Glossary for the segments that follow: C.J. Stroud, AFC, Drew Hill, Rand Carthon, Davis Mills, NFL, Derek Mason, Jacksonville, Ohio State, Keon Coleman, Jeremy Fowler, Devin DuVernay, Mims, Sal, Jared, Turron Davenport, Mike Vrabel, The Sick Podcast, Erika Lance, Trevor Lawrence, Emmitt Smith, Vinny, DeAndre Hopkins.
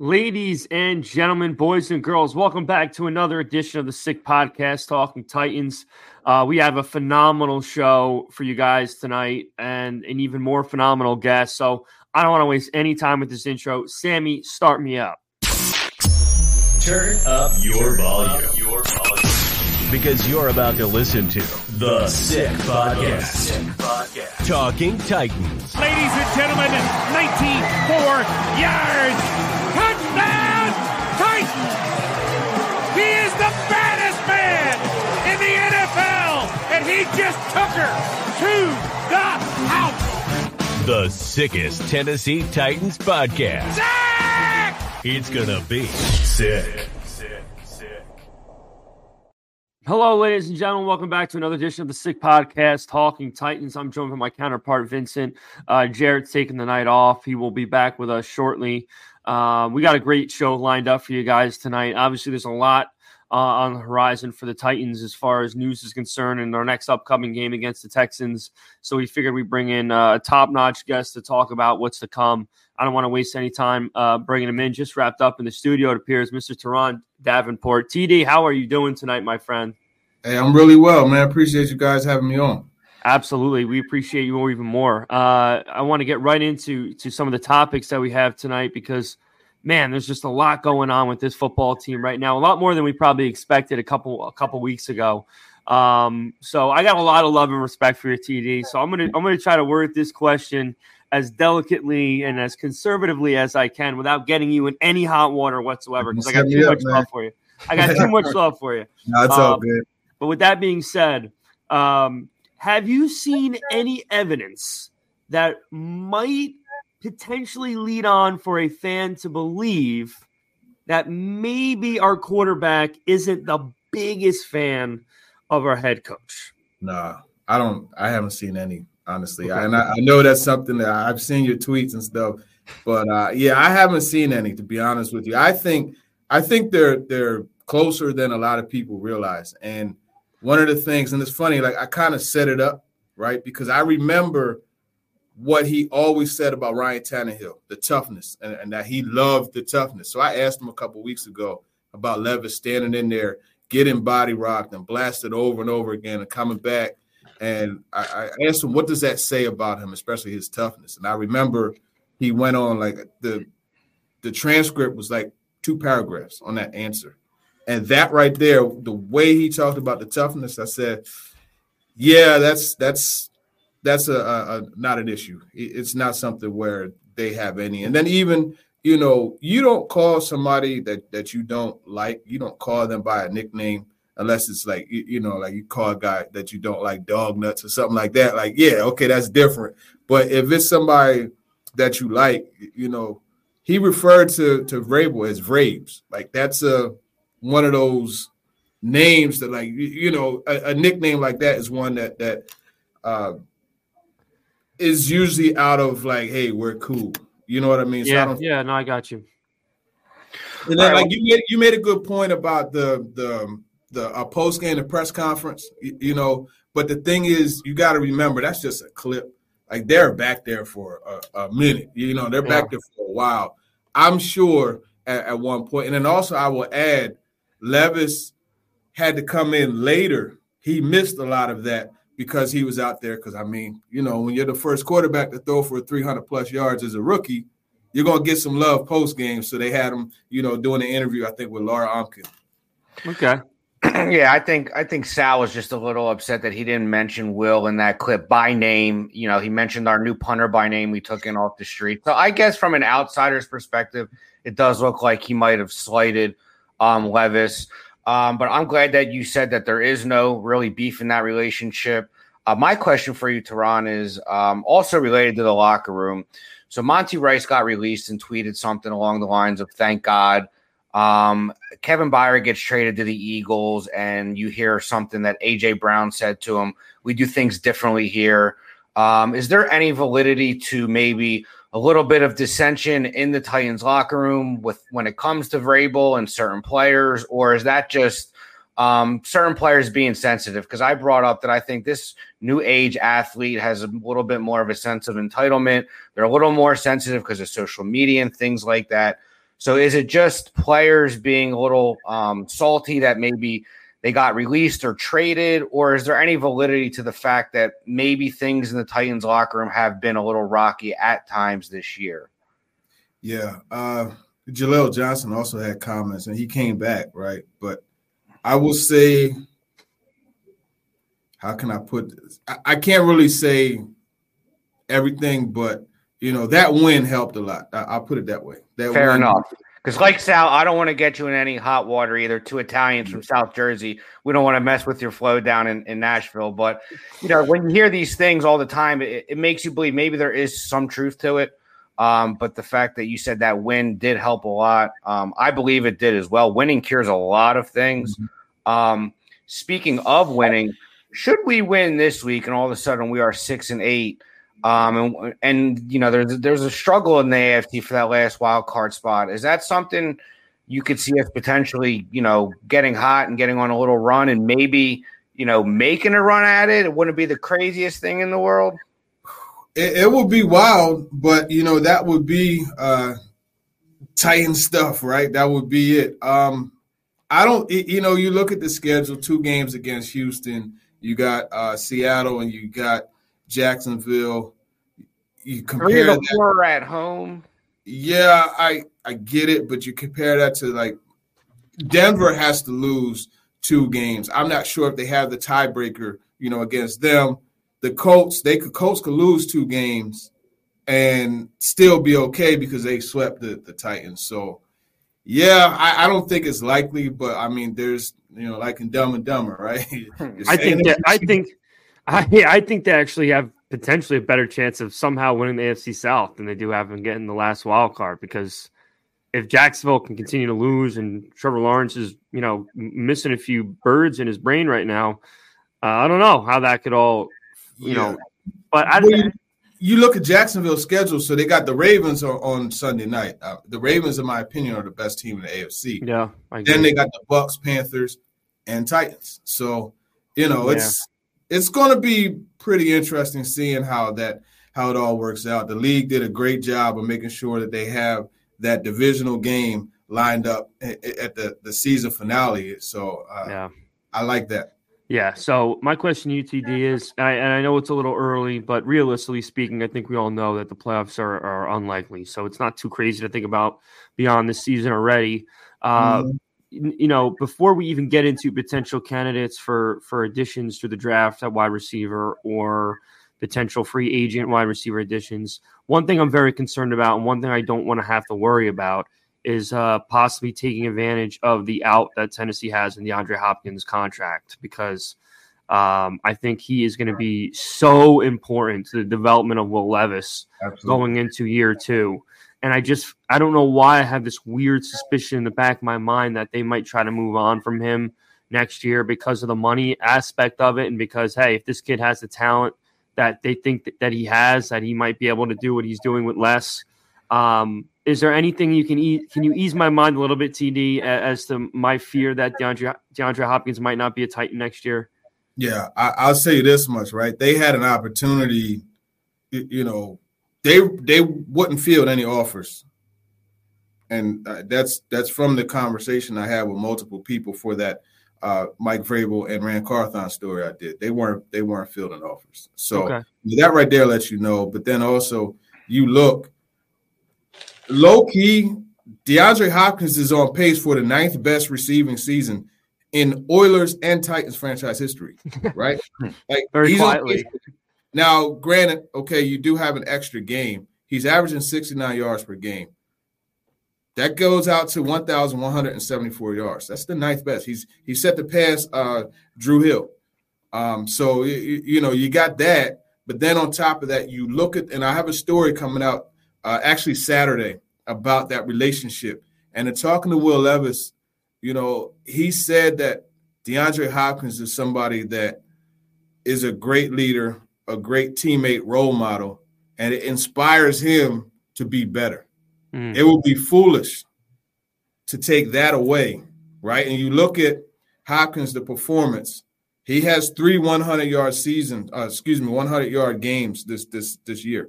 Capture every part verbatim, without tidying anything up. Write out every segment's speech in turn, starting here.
Ladies and gentlemen, boys and girls, welcome back to another edition of The Sick Podcast, Talking Titans. Uh, we have a phenomenal show for you guys tonight and an even more phenomenal guest. So I don't want to waste any time with this intro. Sammy, start me up. Turn up your volume. Your volume. Because you're about to listen to The Sick Podcast. Podcast. Talking Titans. Ladies and gentlemen, ninety-four yards. Touchdown, Titans! He is the baddest man in the N F L, and he just took her to the house. The sickest Tennessee Titans podcast. Sick! It's gonna be sick. Hello, ladies and gentlemen. Welcome back to another edition of the Sick Podcast, Talking Titans. I'm joined by my counterpart, Vincent. Uh, Jared's taking the night off. He will be back with us shortly. Um, we got a great show lined up for you guys tonight. Obviously, there's a lot uh, on the horizon for the Titans as far as news is concerned in our next upcoming game against the Texans. So we figured we'd bring in uh, a top-notch guest to talk about what's to come. I don't want to waste any time uh, bringing him in. Just wrapped up in the studio, it appears, Mister Turron Davenport. T D, how are you doing tonight, my friend? Hey, I'm really well, man. I appreciate you guys having me on. Absolutely. We appreciate you even more. Uh, I want to get right into to some of the topics that we have tonight because, man, there's just a lot going on with this football team right now, a lot more than we probably expected a couple a couple weeks ago. Um, so I got a lot of love and respect for your T D. So I'm going to I'm going to try to word this question as delicately and as conservatively as I can without getting you in any hot water whatsoever, because I got too up, much man. love for you. I got too much love for you. No, it's um, all good. But with that being said, um, have you seen any evidence that might potentially lead on for a fan to believe that maybe our quarterback isn't the biggest fan of our head coach? Nah, I don't. I haven't seen any. Honestly, okay. I, and I, I know that's something that I've seen your tweets and stuff, but uh, yeah, I haven't seen any, to be honest with you. I think I think they're they're closer than a lot of people realize. And one of the things, and it's funny, like I kind of set it up, right? Because I remember what he always said about Ryan Tannehill, the toughness, and, and that he loved the toughness. So I asked him a couple of weeks ago about Levis standing in there, getting body rocked and blasted over and over again, and coming back. And I, I asked him, what does that say about him, especially his toughness? And I remember he went on, like, the the transcript was like two paragraphs on that answer. And that right there, the way he talked about the toughness, I said, yeah, that's that's that's a, a, a not an issue. It's not something where they have any. And then even, you know, you don't call somebody that, that you don't like, you don't call them by a nickname. Unless it's like, you know, like you call a guy that you don't like dog nuts or something like that. Like, yeah, okay, that's different. But if it's somebody that you like, you know, he referred to to Vrabel as Vrabes. Like that's a one of those names that, like, you know, a, a nickname like that is one that that uh, is usually out of like, hey, we're cool. You know what I mean? Yeah, so I don't, yeah, no, I got you. And then, right, like well, you made you made a good point about the the. The uh, post game, the press conference, you, you know. But the thing is, you got to remember that's just a clip. Like they're back there for a, a minute, you know. They're yeah. back there for a while. I'm sure at, at one point, and then also I will add, Levis had to come in later. He missed a lot of that because he was out there. Because I mean, you know, when you're the first quarterback to throw for three hundred plus yards as a rookie, you're gonna get some love post game. So they had him, you know, doing the interview. I think with Laura Omkin. Okay. Yeah, I think I think Sal was just a little upset that he didn't mention Will in that clip by name. You know, he mentioned our new punter by name we took in off the street. So I guess from an outsider's perspective, it does look like he might have slighted um, Levis. Um, but I'm glad that you said that there is no really beef in that relationship. Uh, my question for you, Turron, is um, also related to the locker room. So Monty Rice got released and tweeted something along the lines of, thank God. Um, Kevin Byard gets traded to the Eagles, and you hear something that A J. Brown said to him. We do things differently here. Um, is there any validity to maybe a little bit of dissension in the Titans locker room with when it comes to Vrabel and certain players, or is that just um, certain players being sensitive? Because I brought up that I think this new age athlete has a little bit more of a sense of entitlement. They're a little more sensitive because of social media and things like that. So is it just players being a little um, salty that maybe they got released or traded, or is there any validity to the fact that maybe things in the Titans locker room have been a little rocky at times this year? Yeah. Uh, Jaleel Johnson also had comments, and he came back, right? But I will say, how can I put this? I, I can't really say everything, but, you know, that win helped a lot. I, I'll put it that way. That Fair win, enough. Because like Sal, I don't want to get you in any hot water either. Two Italians from South Jersey. We don't want to mess with your flow down in, in Nashville. But, you know, when you hear these things all the time, it, it makes you believe maybe there is some truth to it. Um, but the fact that you said that win did help a lot, um, I believe it did as well. Winning cures a lot of things. Mm-hmm. Um, speaking of winning, should we win this week and all of a sudden we are six and eight, um, and, and you know there's there's a struggle in the A F C for that last wild card spot. Is that something you could see us potentially, you know, getting hot and getting on a little run and maybe, you know, making a run at it? It wouldn't be the craziest thing in the world. It, it would be wild, but, you know, that would be uh, Titan stuff, right? That would be it. Um, I don't – you know, you look at the schedule, two games against Houston. You got uh, Seattle and you got Jacksonville. You compare that – Three to four at home. Yeah, I, I get it, but you compare that to, like, Denver has to lose two games. I'm not sure if they have the tiebreaker, you know, against them. The Colts, they could Colts could lose two games and still be okay because they swept the, the Titans. So, yeah, I, I don't think it's likely, but I mean, there's, you know, like in Dumb and Dumber, right? I think that, I think I yeah, I think they actually have potentially a better chance of somehow winning the A F C South than they do having getting the last wild card, because if Jacksonville can continue to lose and Trevor Lawrence is, you know, missing a few birds in his brain right now, uh, I don't know how that could all. You yeah. know, but I well, you, you look at Jacksonville's schedule. So they got the Ravens on, on Sunday night. Uh, the Ravens, in my opinion, are the best team in the A F C. Yeah, I agree. Then they got the Bucks, Panthers, and Titans. So you know, yeah. it's it's going to be pretty interesting seeing how that how it all works out. The league did a great job of making sure that they have that divisional game lined up at, at the the season finale. So uh, yeah, I like that. Yeah, so my question to you, T D, is, and I, and I know it's a little early, but realistically speaking, I think we all know that the playoffs are, are unlikely. So it's not too crazy to think about beyond this season already. Uh, mm-hmm. You know, before we even get into potential candidates for, for additions to the draft at wide receiver or potential free agent wide receiver additions, one thing I'm very concerned about and one thing I don't want to have to worry about is uh, possibly taking advantage of the out that Tennessee has in the DeAndre Hopkins contract, because um, I think he is going to be so important to the development of Will Levis Absolutely. Going into year two. And I just – I don't know why I have this weird suspicion in the back of my mind that they might try to move on from him next year because of the money aspect of it and because, hey, if this kid has the talent that they think that, that he has, that he might be able to do what he's doing with less um, – Is there anything you can ease? Can you ease my mind a little bit, T D, as to my fear that DeAndre, DeAndre Hopkins might not be a Titan next year? Yeah, I, I'll say this much, right? They had an opportunity, you know, they they wouldn't field any offers, and uh, that's that's from the conversation I had with multiple people for that uh, Mike Vrabel and Rand Carthon story I did. They weren't they weren't fielding offers, so okay. that right there lets you know. But then also you look. Low key, DeAndre Hopkins is on pace for the ninth best receiving season in Oilers and Titans franchise history, right? Like Very quietly. Now, granted, okay, you do have an extra game. He's averaging sixty-nine yards per game. That goes out to one thousand one hundred seventy-four yards. That's the ninth best. He's he set to pass uh, Drew Hill. Um, so, you, you know, you got that. But then on top of that, you look at – and I have a story coming out Uh, actually Saturday about that relationship. And in talking to Will Levis, you know, he said that DeAndre Hopkins is somebody that is a great leader, a great teammate, role model, and it inspires him to be better. Mm. It would be foolish to take that away, right? And you look at Hopkins, the performance. He has three one hundred-yard seasons, uh, excuse me, one hundred-yard games this this this year.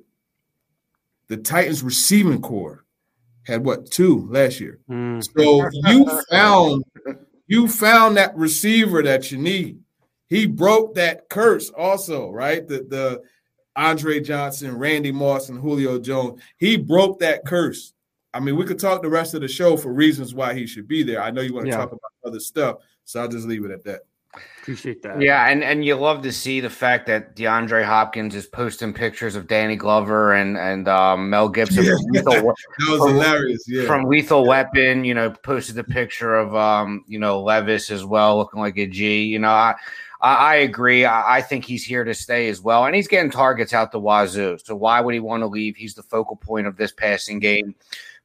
The Titans receiving corps had what, two last year. Mm. So you found you found that receiver that you need. He broke that curse also, right? The the Andre Johnson, Randy Moss, and Julio Jones. He broke that curse. I mean, we could talk the rest of the show for reasons why he should be there. I know you want to yeah. talk about other stuff, so I'll just leave it at that. Appreciate that. Yeah, and, and you love to see the fact that DeAndre Hopkins is posting pictures of Danny Glover and and um, Mel Gibson. Yeah. Lethal, that was from, hilarious. Yeah, from Lethal Weapon, you know, posted the picture of um, you know, Levis as well, looking like a G. You know, I I, I agree. I, I think he's here to stay as well, and he's getting targets out the wazoo. So why would he want to leave? He's the focal point of this passing game.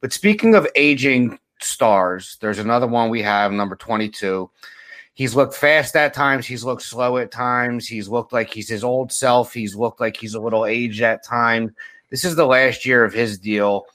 But speaking of aging stars, there's another one we have, number twenty-two. He's looked fast at times. He's looked slow at times. He's looked like he's his old self. He's looked like he's a little aged at times. This is the last year of his deal.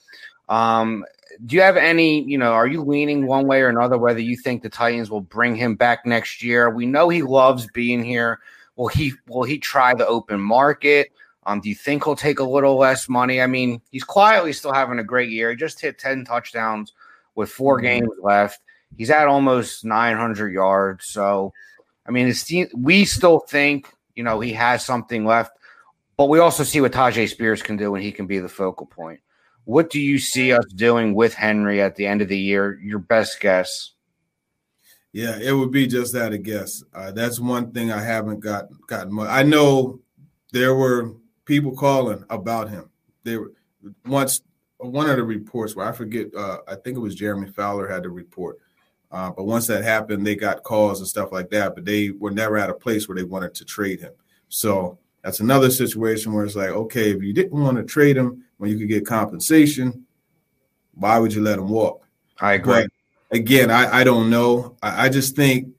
Um, do you have any, you know, are you leaning one way or another, whether you think the Titans will bring him back next year? We know he loves being here. Will he, will he try the open market? Um, do you think he'll take a little less money? I mean, he's quietly still having a great year. He just hit ten touchdowns with four games left. He's at almost nine hundred yards. So, I mean, it's, we still think, you know, he has something left. But we also see what Tajay Spears can do when he can be the focal point. What do you see us doing with Henry at the end of the year? Your best guess. Yeah, it would be just that, a guess. Uh, that's one thing I haven't got, gotten much. I know there were people calling about him. They were once one of the reports where I forget, uh, I think it was Jeremy Fowler had the report. Uh, but once that happened, they got calls and stuff like that, but they were never at a place where they wanted to trade him. So that's another situation where it's like, okay, if you didn't want to trade him when you could get compensation, why would you let him walk? I agree. But again, I, I don't know. I, I just think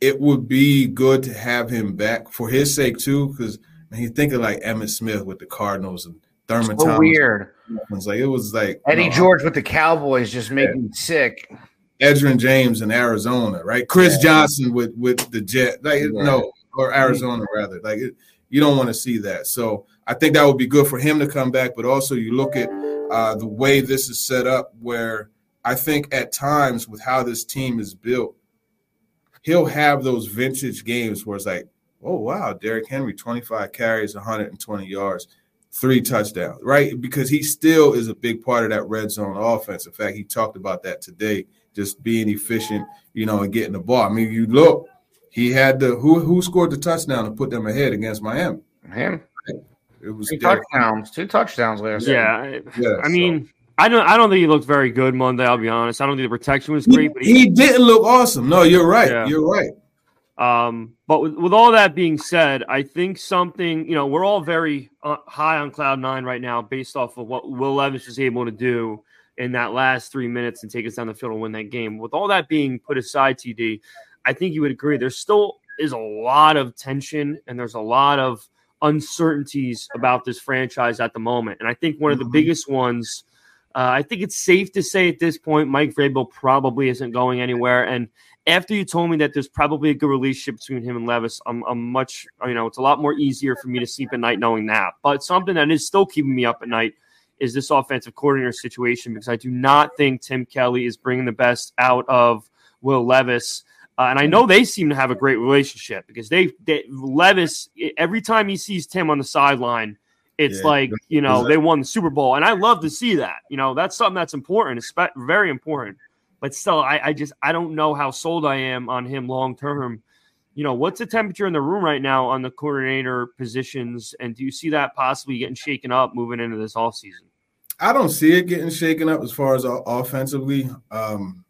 it would be good to have him back for his sake too, because you think of like Emmitt Smith with the Cardinals and Thurman Thomas. So weird. It was like, it was like Eddie no, George with the Cowboys just made yeah. me sick. Edgerrin James in Arizona, right? Chris yeah. Johnson with, with the Jet, like yeah. no, or Arizona rather. Like it, you don't want to see that. So I think that would be good for him to come back. But also, you look at uh, the way this is set up, where I think at times with how this team is built, he'll have those vintage games where it's like, oh wow, Derrick Henry, twenty-five carries, one hundred twenty yards, three touchdowns, right? Because he still is a big part of that red zone offense. In fact, he talked about that today. Just being efficient, you know, and getting the ball. I mean, you look, he had the who who scored the touchdown to put them ahead against Miami. Him, it was two touchdowns, two touchdowns last year. Yeah, yeah. I so. mean, I don't, I don't think he looked very good Monday. I'll be honest. I don't think the protection was great. He, but he, he didn't look awesome. No, you're right. Yeah. You're right. Um, but with, with all that being said, I think something, you know, we're all very uh, high on cloud nine right now, based off of what Will Levis was able to do in that last three minutes and take us down the field and win that game. With all that being put aside, T D, I think you would agree there still is a lot of tension and there's a lot of uncertainties about this franchise at the moment. And I think one of the biggest ones, uh, I think it's safe to say at this point, Mike Vrabel probably isn't going anywhere. And after you told me that there's probably a good relationship between him and Levis, I'm, I'm much, you know, it's a lot more easier for me to sleep at night knowing that. But something that is still keeping me up at night is this offensive coordinator situation, because I do not think Tim Kelly is bringing the best out of Will Levis. Uh, and I know they seem to have a great relationship, because they, they Levis, every time he sees Tim on the sideline, it's yeah. like, you know, they won the Super Bowl. And I love to see that. You know, that's something that's important. It's very important. But still, I, I just I don't know how sold I am on him long term. You know, what's the temperature in the room right now on the coordinator positions? And do you see that possibly getting shaken up moving into this offseason? I don't see it getting shaken up as far as offensively. Um,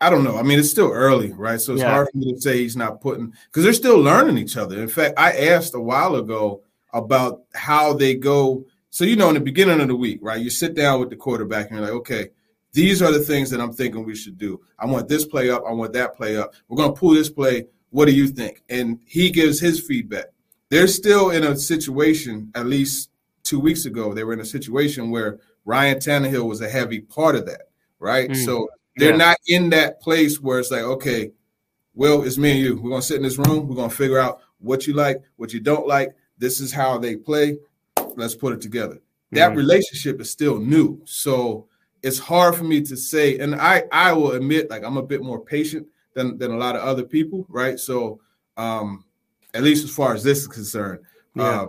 I don't know. I mean, it's still early, right? So it's yeah. hard for me to say he's not putting – because they're still learning each other. In fact, I asked a while ago about how they go – so, you know, in the beginning of the week, right, you sit down with the quarterback and you're like, okay, these are the things that I'm thinking we should do. I want this play up. I want that play up. We're going to pull this play. What do you think? And he gives his feedback. They're still in a situation, at least – two weeks ago, they were in a situation where Ryan Tannehill was a heavy part of that, right? Mm, so they're yeah. not in that place where it's like, okay, well, it's me and you. We're going to sit in this room. We're going to figure out what you like, what you don't like. This is how they play. Let's put it together. That mm. relationship is still new. So it's hard for me to say, and I, I will admit, like, I'm a bit more patient than, than a lot of other people, right? So, um, at least as far as this is concerned. Yeah. Um,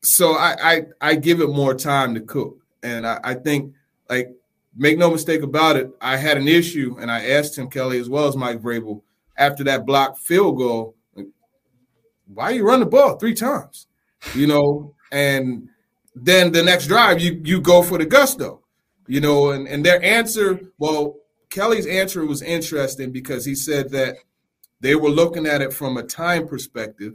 so I, I I give it more time to cook. And I, I think, like, make no mistake about it, I had an issue, and I asked Tim Kelly as well as Mike Vrabel after that blocked field goal, like, why you run the ball three times? You know, and then the next drive, you you go for the gusto. You know, and, and their answer, well, Kelly's answer was interesting because he said that they were looking at it from a time perspective,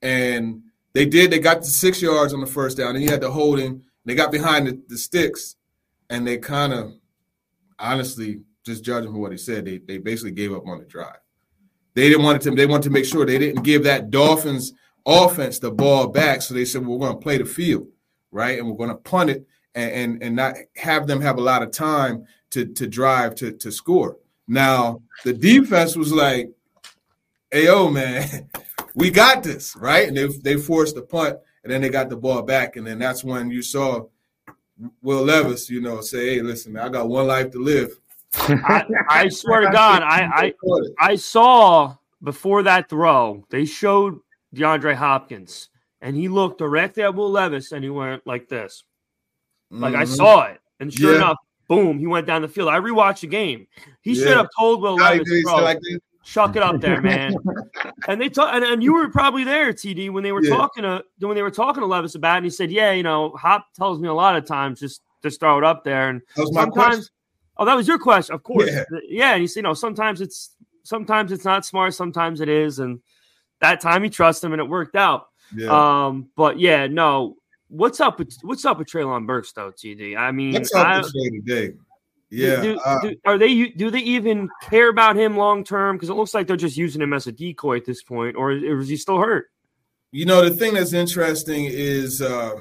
and they did. They got to six yards on the first down, and he had to hold him. They got behind the, the sticks, and they kind of, honestly, just judging from what he said, they they basically gave up on the drive. They didn't want to. They wanted to make sure they didn't give that Dolphins offense the ball back, so they said, well, we're going to play the field, right, and we're going to punt it. And, and and not have them have a lot of time to to drive to to score. Now the defense was like, "Ayo, man, we got this, right?" And they they forced the punt, and then they got the ball back, and then that's when you saw Will Levis, you know, say, "Hey, listen, I got one life to live." I, I swear to God, I I, I saw before that throw, they showed DeAndre Hopkins, and he looked directly at Will Levis, and he went like this. Like, mm-hmm. I saw it, and sure yeah. enough, boom, he went down the field. I rewatched the game. He yeah. should have told Will Levis, bro, like chuck it up there, man. and they talk, and, and you were probably there, T D, when they were yeah. talking to when they were talking to Levis about it, and he said, yeah, you know, Hop tells me a lot of times just, just throw it up there. And that was my question. Oh, that was your question, of course. Yeah. yeah, and he said, you know, sometimes it's sometimes it's not smart, sometimes it is, and that time he trusts him and it worked out. Yeah. Um, but yeah, no. What's up with what's up with Treylon Burks though, T D? I mean, what's up I, with Trey today? Yeah, do, uh, do, are they do they even care about him long term? Because it looks like they're just using him as a decoy at this point, or is he still hurt? You know, the thing that's interesting is uh,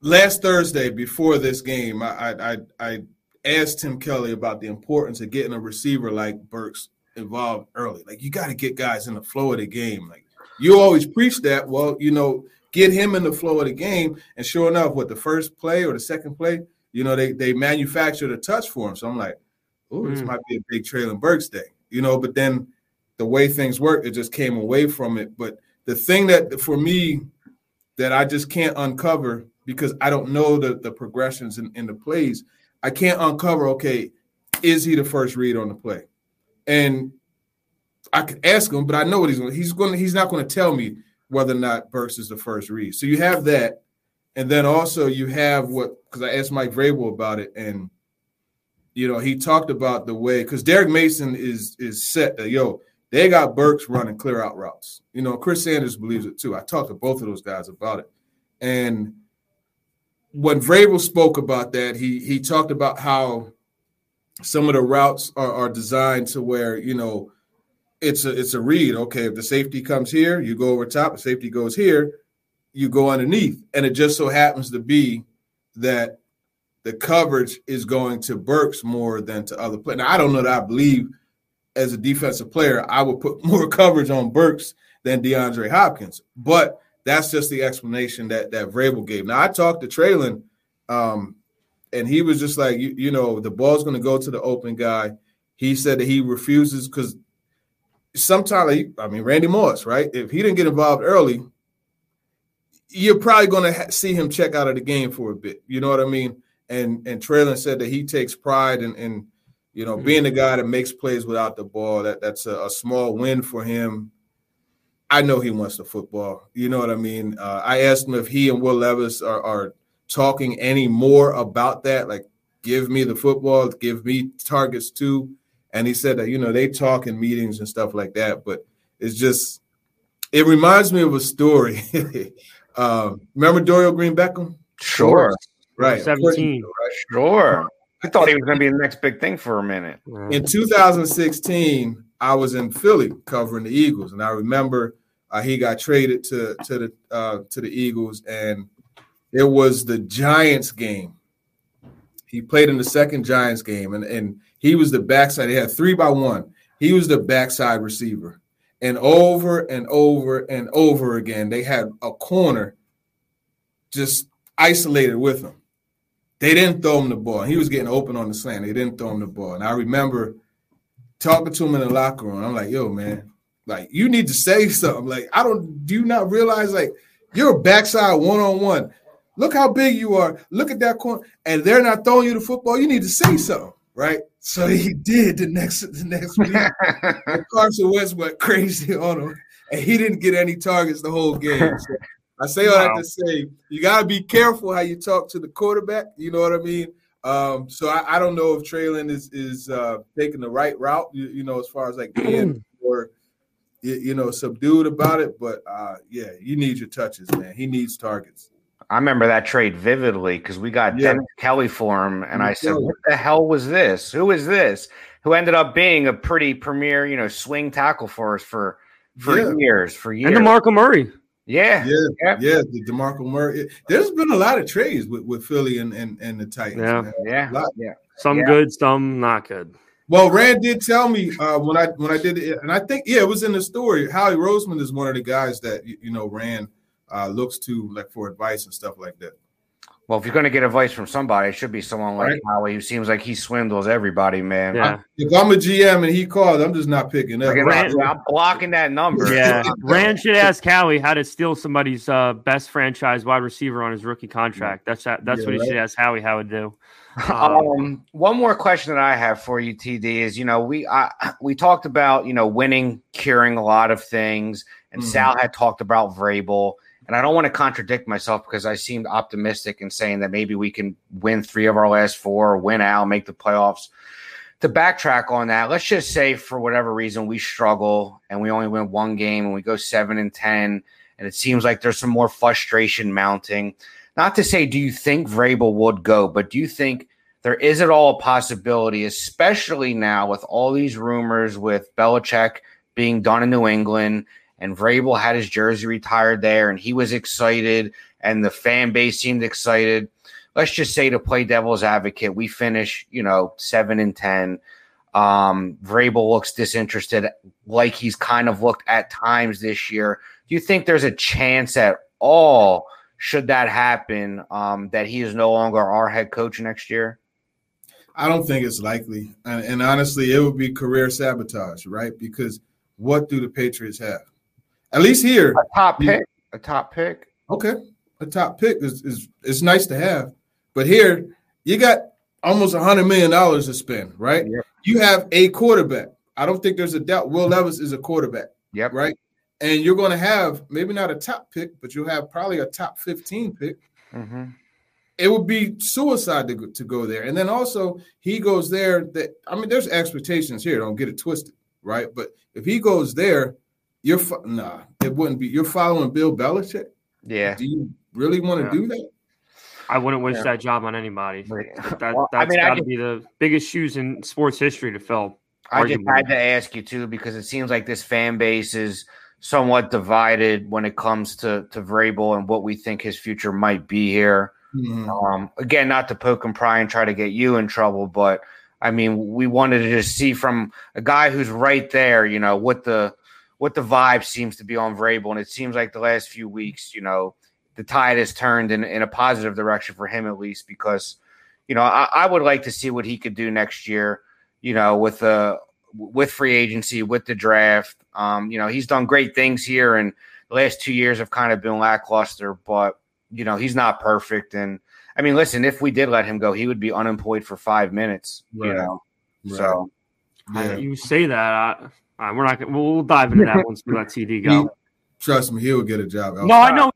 last Thursday before this game, I, I I asked Tim Kelly about the importance of getting a receiver like Burks involved early. Like, you got to get guys in the flow of the game. Like, you always preach that. Well, you know. Get him in the flow of the game, and sure enough, what the first play or the second play, you know, they they manufactured a touch for him. So I'm like, oh, mm. this might be a big Treylon Burks thing, you know. But then the way things work, it just came away from it. But the thing that for me that I just can't uncover because I don't know the the progressions in, in the plays, I can't uncover. Okay, is he the first read on the play? And I could ask him, but I know what he's going. He's going. He's not going to tell me whether or not Burks is the first read. So you have that, and then also you have what – because I asked Mike Vrabel about it, and, you know, he talked about the way – because Derek Mason is is set that, yo, they got Burks running clear-out routes. You know, Chris Sanders believes it too. I talked to both of those guys about it. And when Vrabel spoke about that, he he talked about how some of the routes are, are designed to where, you know, It's a it's a read. Okay, if the safety comes here, you go over top. If safety goes here, you go underneath. And it just so happens to be that the coverage is going to Burks more than to other players. Now, I don't know that I believe as a defensive player, I would put more coverage on Burks than DeAndre Hopkins. But that's just the explanation that, that Vrabel gave. Now, I talked to Treylon, um, and he was just like, you, you know, the ball's going to go to the open guy. He said that he refuses because – sometimes, I mean, Randy Moss, right? If he didn't get involved early, you're probably going to ha- see him check out of the game for a bit. You know what I mean? And and Treylon said that he takes pride in, in you know, being the guy that makes plays without the ball. That That's a, a small win for him. I know he wants the football. You know what I mean? Uh, I asked him if he and Will Levis are, are talking any more about that, like give me the football, give me targets too. And he said that, you know, they talk in meetings and stuff like that. But it's just – it reminds me of a story. um, remember Dorial Green Beckham? Sure. Right. seventeen. Sure. I thought he was going to be the next big thing for a minute. In two thousand sixteen, I was in Philly covering the Eagles. And I remember uh, he got traded to, to, the, uh, to the Eagles. And it was the Giants game. He played in the second Giants game. And, and – he was the backside. They had three by one. He was the backside receiver. And over and over and over again, they had a corner just isolated with him. they didn't throw him the ball. He was getting open on the slant. They didn't throw him the ball. And I remember talking to him in the locker room. I'm like, yo, man, like, you need to say something. Like, I don't – do you not realize, like, you're a backside one-on-one. Look how big you are. Look at that corner. And they're not throwing you the football. You need to say something, right? So he did the next the next week. Carson Wentz went crazy on him, and he didn't get any targets the whole game. So I say all wow. that to say you got to be careful how you talk to the quarterback. You know what I mean? Um, so I, I don't know if Treylon is is uh, taking the right route, you, you know, as far as like being or, you, you know, subdued about it. But, uh, yeah, you need your touches, man. He needs targets. I remember that trade vividly because we got yeah. Tim Kelly for him, and I said, what the hell was this? Who is this? Who ended up being a pretty premier, you know, swing tackle for us for, for yeah. years, for years. And DeMarco Murray. Yeah. Yeah, yeah, yeah. The DeMarco Murray. There's been a lot of trades with, with Philly and, and, and the Titans. Yeah, man. yeah. A lot. yeah. Some yeah. good, some not good. Well, Rand did tell me uh, when I when I did it, and I think, yeah, it was in the story. Howie Roseman is one of the guys that, you know, Rand Uh, looks to like for advice and stuff like that. Well, if you're going to get advice from somebody, it should be someone like right. Howie, who seems like he swindles everybody, man. Yeah. I'm, if I'm a G M and he calls, I'm just not picking up. Like Rand, I'm blocking that number. Yeah, Rand should ask Howie how to steal somebody's uh, best franchise wide receiver on his rookie contract. That's that's yeah, what he right? should ask Howie how to do. Um, um, one more question that I have for you, T D, is you know we I, we talked about you know winning curing a lot of things, and mm-hmm. Sal had talked about Vrabel. And I don't want to contradict myself because I seemed optimistic in saying that maybe we can win three of our last four, win out, make the playoffs. To backtrack on that, let's just say for whatever reason we struggle and we only win one game and we go seven and ten, and it seems like there's some more frustration mounting. Not to say do you think Vrabel would go, but do you think there is at all a possibility, especially now with all these rumors with Belichick being done in New England, and Vrabel had his jersey retired there, and he was excited, and the fan base seemed excited. Let's just say, to play devil's advocate, we finish, you know, seven and ten. Um, Vrabel looks disinterested, like he's kind of looked at times this year. Do you think there's a chance at all, should that happen, um, that he is no longer our head coach next year? I don't think it's likely, and, and honestly, it would be career sabotage, right? Because what do the Patriots have? At least here, a top pick, a top pick. Okay, a top pick is is it's nice to have, but here you got almost a hundred million dollars to spend, right? Yep. You have a quarterback. I don't think there's a doubt. Will Levis is a quarterback. Yep. Right, and you're going to have maybe not a top pick, but you'll have probably a top fifteen pick. Mm-hmm. It would be suicide to go, to go there, and then also he goes there. That I mean, there's expectations here. Don't get it twisted, right? But if he goes there. You're nah, it wouldn't be. You're following Bill Belichick. Yeah. Do you really want to yeah. do that? I wouldn't wish yeah. that job on anybody. That, well, that's I mean, got to be the biggest shoes in sports history to fill. I arguably. just had to ask you too, because it seems like this fan base is somewhat divided when it comes to to Vrabel and what we think his future might be here. Mm-hmm. Um, again, not to poke and pry and try to get you in trouble, but I mean, we wanted to just see from a guy who's right there, you know, what the what the vibe seems to be on Vrabel. And it seems like the last few weeks, you know, the tide has turned in, in a positive direction for him, at least, because, you know, I, I would like to see what he could do next year, you know, with uh, with free agency, with the draft. Um, you know, he's done great things here, and the last two years have kind of been lackluster, but, you know, he's not perfect. And, I mean, listen, if we did let him go, he would be unemployed for five minutes, right. you know. Right. So yeah. You say that. I- All right, we're not. We'll, we'll dive into that once we let T D go. He, trust me, he will get a job. Outside. No, I know.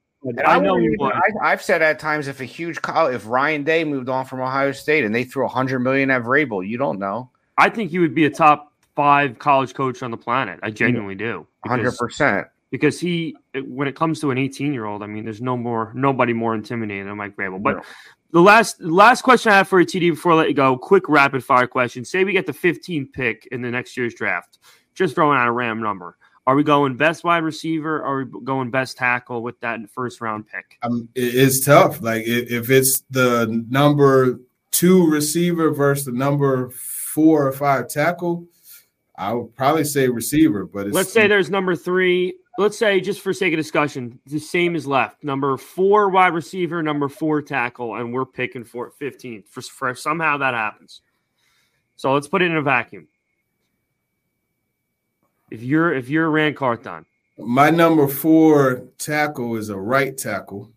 I, I know you would. I, I've said at times, if a huge college, if Ryan Day moved on from Ohio State and they threw a hundred million at Vrabel, you don't know. I think he would be a top five college coach on the planet. I genuinely do. Hundred percent. Because he, when it comes to an eighteen-year-old, I mean, there's no more nobody more intimidating than Mike Vrabel. But no. the last last question I have for you, T D, before I let you go, quick rapid fire question. Say we get the fifteenth pick in the next year's draft. Just throwing out a Ram number. Are we going best wide receiver? Or are we going best tackle with that first round pick? Um, it's tough. Like if it's the number two receiver versus the number four or five tackle, I would probably say receiver. But it's, let's say there's number three. let's say, just for sake of discussion, the same is left. Number four wide receiver, number four tackle, and we're picking for fifteenth. For, for somehow that happens. So let's put it in a vacuum. If you're if you're Rand Carthon, my number four tackle is a right tackle.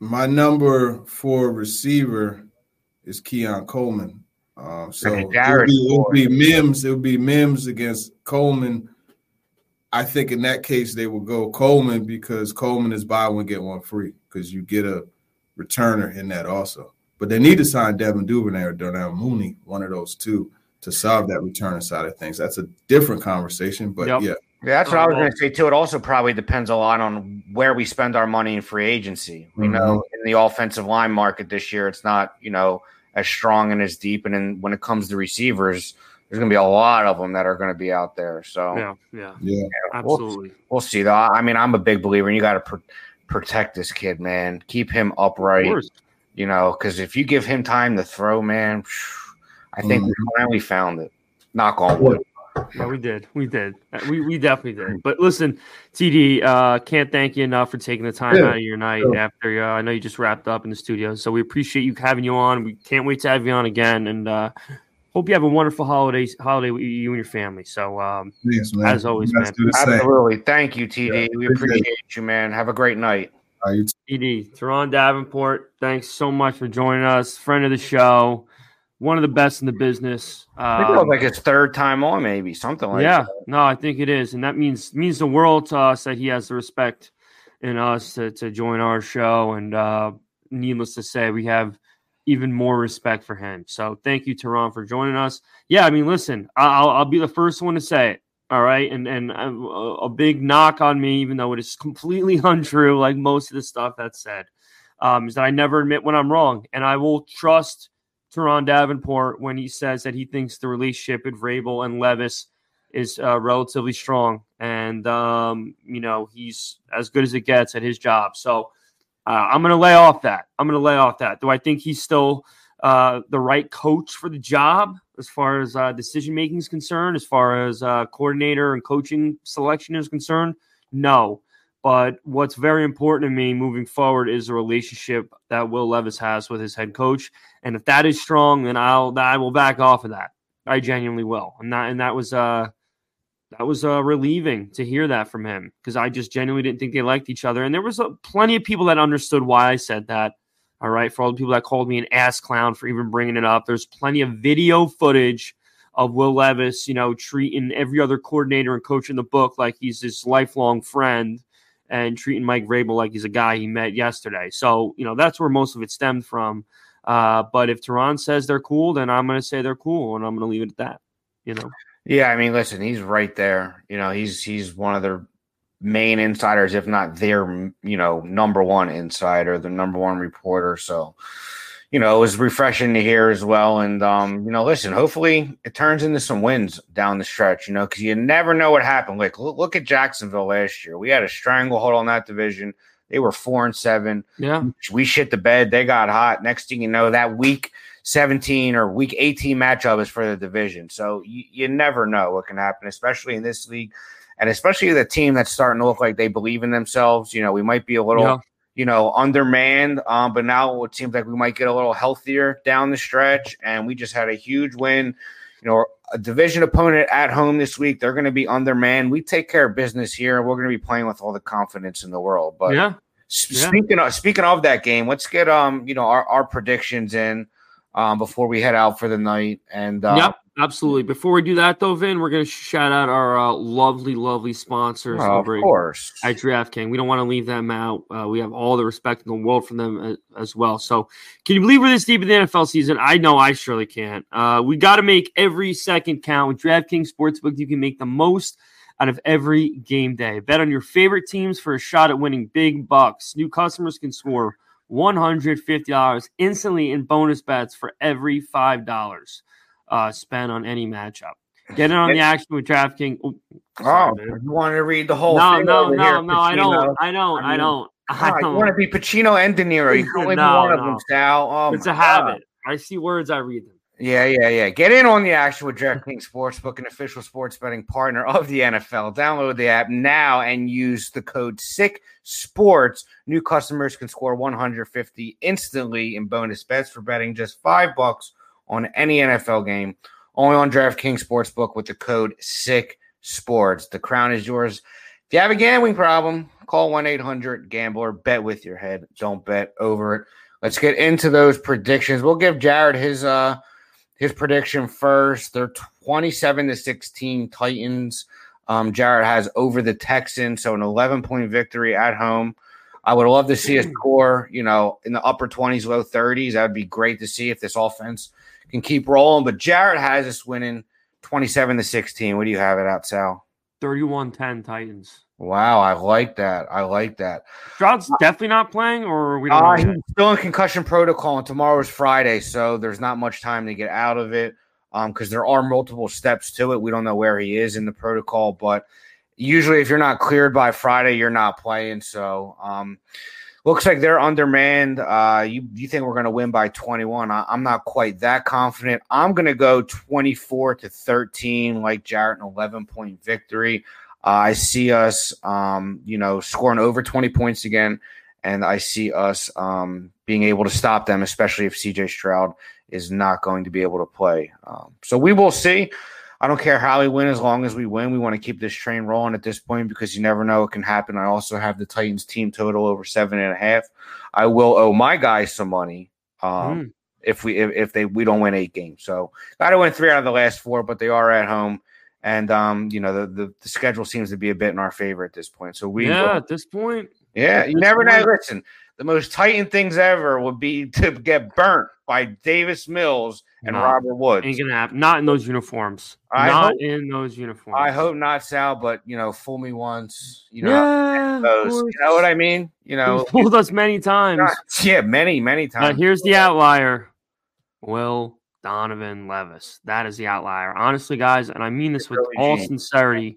My number four receiver is Keon Coleman. Uh, so it would be, be Mims. It would be Mims against Coleman. I think in that case they will go Coleman because Coleman is buy one get one free because you get a returner in that also. But they need to sign Devin Duvernay or Darnell Mooney, one of those two, to solve that return side of things. That's a different conversation, but yep. yeah. Yeah, that's what I was going to say, too. It also probably depends a lot on where we spend our money in free agency. We mm-hmm. know in the offensive line market this year, it's not, you know, as strong and as deep. And then when it comes to receivers, there's going to be a lot of them that are going to be out there. So, yeah, yeah, yeah. yeah we'll, absolutely. We'll see, though. I mean, I'm a big believer, and you got to pr- protect this kid, man. Keep him upright, you know, because if you give him time to throw, man, I think mm-hmm. we finally found it. Knock on wood. Yeah, we did. We did. We we definitely did. But listen, T D, uh, can't thank you enough for taking the time yeah. out of your night yeah. after uh, I know you just wrapped up in the studio. So we appreciate you having you on. We can't wait to have you on again. And uh, hope you have a wonderful holiday, holiday with you and your family. So um, yes, man. As always, man. Absolutely. Thank you, T D. Yeah, we appreciate it. You, man. Have a great night. Right. T D, Turron Davenport, thanks so much for joining us. Friend of the show. One of the best in the business. Um, I think it was like his third time on, maybe something like yeah, that. Yeah, no, I think it is, and that means means the world to us that he has the respect in us to, to join our show. And uh, needless to say, we have even more respect for him. So thank you, Turron, for joining us. Yeah, I mean, listen, I'll I'll be the first one to say it. All right, and and a, a big knock on me, even though it is completely untrue, like most of the stuff that's said, um, is that I never admit when I'm wrong, and I will trust Turron Davenport when he says that he thinks the relationship with Vrabel and Levis is uh, relatively strong. And, um, you know, he's as good as it gets at his job. So uh, I'm going to lay off that. I'm going to lay off that. Do I think he's still uh, the right coach for the job as far as uh, decision-making is concerned, as far as uh, coordinator and coaching selection is concerned? No. But what's very important to me moving forward is the relationship that Will Levis has with his head coach. And if that is strong, then I'll I will back off of that. I genuinely will. And that and that was uh that was uh, relieving to hear that from him because I just genuinely didn't think they liked each other. And there was uh, plenty of people that understood why I said that. All right, for all the people that called me an ass clown for even bringing it up, there's plenty of video footage of Will Levis, you know, treating every other coordinator and coach in the book like he's his lifelong friend. And treating Mike Vrabel like he's a guy he met yesterday. So, you know, that's where most of it stemmed from. Uh, but if Turron says they're cool, then I'm going to say they're cool, and I'm going to leave it at that, you know? Yeah, I mean, listen, he's right there. You know, he's he's one of their main insiders, if not their, you know, number one insider, the number one reporter. So, you know, it was refreshing to hear as well. And, um, you know, listen, hopefully it turns into some wins down the stretch, you know, because you never know what happened. Like, look, look at Jacksonville last year. We had a stranglehold on that division. They were four and seven. Yeah. We shit the bed. They got hot. Next thing you know, that week seventeen or week eighteen matchup is for the division. So you, you never know what can happen, especially in this league. And especially the team that's starting to look like they believe in themselves. You know, we might be a little yeah. – you know, undermanned, um, but now it seems like we might get a little healthier down the stretch, and we just had a huge win. You know, a division opponent at home this week, they're going to be undermanned. We take care of business here, and we're going to be playing with all the confidence in the world. But yeah. Yeah. speaking of, speaking of that game, let's get, um, you know, our, our predictions in um, before we head out for the night. And um, yep, absolutely. Before we do that, though, Vin, we're going to shout out our uh, lovely, lovely sponsors oh, over of course. at DraftKings. We don't want to leave them out. Uh, we have all the respect in the world from them as, as well. So can you believe we're this deep in the N F L season? I know I surely can't. Uh, we got to make every second count. With DraftKings Sportsbook, you can make the most out of every game day. Bet on your favorite teams for a shot at winning big bucks. New customers can score one hundred fifty dollars instantly in bonus bets for every five dollars uh, spent on any matchup. Get in on the action with DraftKings. Oh, sorry, oh you want to read the whole no, thing? No, over no, here, no, Pacino. I don't. I don't. I, mean, I don't. I don't. God, you want to be Pacino and De Niro. You can win no, one no. of them, Sal. Oh, it's a God. habit. I see words, I read them. Yeah, yeah, yeah. Get in on the action with DraftKings Sportsbook, an official sports betting partner of the N F L. Download the app now and use the code SICKSPORTS. New customers can score one hundred fifty dollars instantly in bonus bets for betting just five bucks on any N F L game. Only on DraftKings Sportsbook with the code SICKSPORTS. The crown is yours. If you have a gambling problem, call one eight hundred gambler. Bet with your head. Don't bet over it. Let's get into those predictions. We'll give Jared his uh his prediction first. They're twenty-seven to sixteen Titans. Um, Jared has over the Texans, so an eleven point victory at home. I would love to see a score, you know, in the upper twenties, low thirties. That would be great to see if this offense can keep rolling. But Jared has us winning twenty-seven to sixteen. What do you have it at, Sal? thirty-one ten Titans. Wow, I like that. I like that. Stroud's definitely not playing, or we don't uh, he's still in concussion protocol, and tomorrow's Friday, so there's not much time to get out of it um, because there are multiple steps to it. We don't know where he is in the protocol, but usually if you're not cleared by Friday, you're not playing. So um, looks like they're undermanned. Uh, you, you think we're going to win by twenty-one. I, I'm not quite that confident. I'm going to go twenty-four to thirteen, like Jarrett, an eleven point victory. Uh, I see us, um, you know, scoring over twenty points again, and I see us um, being able to stop them, especially if C J Stroud is not going to be able to play. Um, so we will see. I don't care how we win as long as we win. We want to keep this train rolling at this point because you never know what can happen. I also have the Titans team total over seven and a half. I will owe my guys some money um, mm. if we if, if they we don't win eight games. So got to win three out of the last four, but they are at home. And, um, you know, the, the, the schedule seems to be a bit in our favor at this point. So we, yeah, will, at this point, yeah, you never know. Listen, the most Titan things ever would be to get burnt by Davis Mills and no, Robert Woods. Ain't gonna happen. Not in those uniforms. I not hope, in those uniforms. I hope not, Sal. But you know, fool me once, you know, yeah, those, you know what I mean. You know, you fooled us many times. Not, yeah, many, many times. Now here's the outlier. Will Donovan Levis. That is the outlier. Honestly, guys, and I mean this with all sincerity,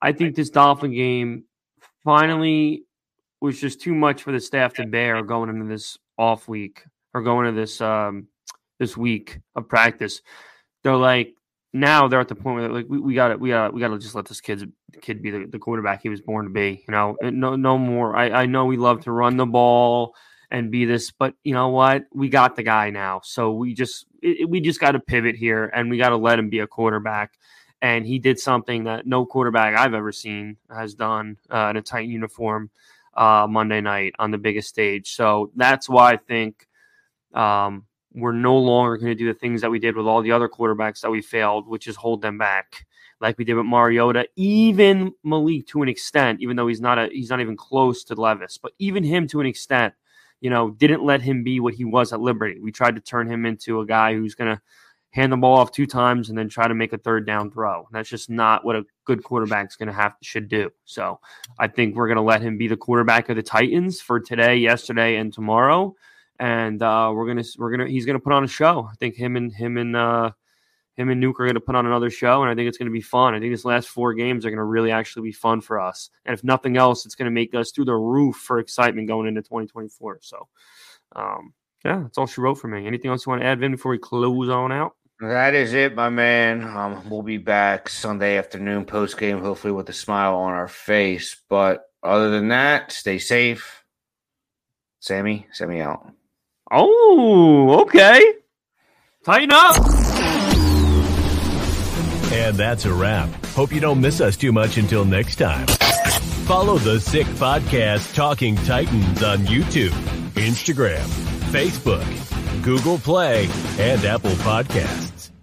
I think this Dolphin game finally was just too much for the staff to bear going into this off week or going into this um, this week of practice. They're like, now they're at the point where like we, we gotta we gotta we gotta just let this kid's kid be the, the quarterback he was born to be. You know, no no more. I, I know we love to run the ball and be this, but you know what? We got the guy now. So we just it, we just got to pivot here, and we got to let him be a quarterback. And he did something that no quarterback I've ever seen has done uh, in a tight uniform uh, Monday night on the biggest stage. So that's why I think um, we're no longer going to do the things that we did with all the other quarterbacks that we failed, which is hold them back like we did with Mariota, even Malik to an extent, even though he's not a he's not even close to Levis, but even him to an extent. You know, didn't let him be what he was at Liberty. We tried to turn him into a guy who's going to hand the ball off two times and then try to make a third down throw. That's just not what a good quarterback's going to have should do. So I think we're going to let him be the quarterback of the Titans for today, yesterday, and tomorrow. And uh, we're gonna we're gonna he's gonna put on a show. I think him and him and uh, him and Nuke are going to put on another show, and I think it's going to be fun. I think these last four games are going to really actually be fun for us. And if nothing else, it's going to make us through the roof for excitement going into twenty twenty-four. So, um, yeah, that's all she wrote for me. Anything else you want to add, Vin, before we close on out? That is it, my man. Um, we'll be back Sunday afternoon post-game, hopefully with a smile on our face. But other than that, stay safe. Sammy, send me out. Oh, okay. Tighten up. And that's a wrap. Hope you don't miss us too much until next time. Follow the Sick Podcast Talking Titans on YouTube, Instagram, Facebook, Google Play, and Apple Podcasts.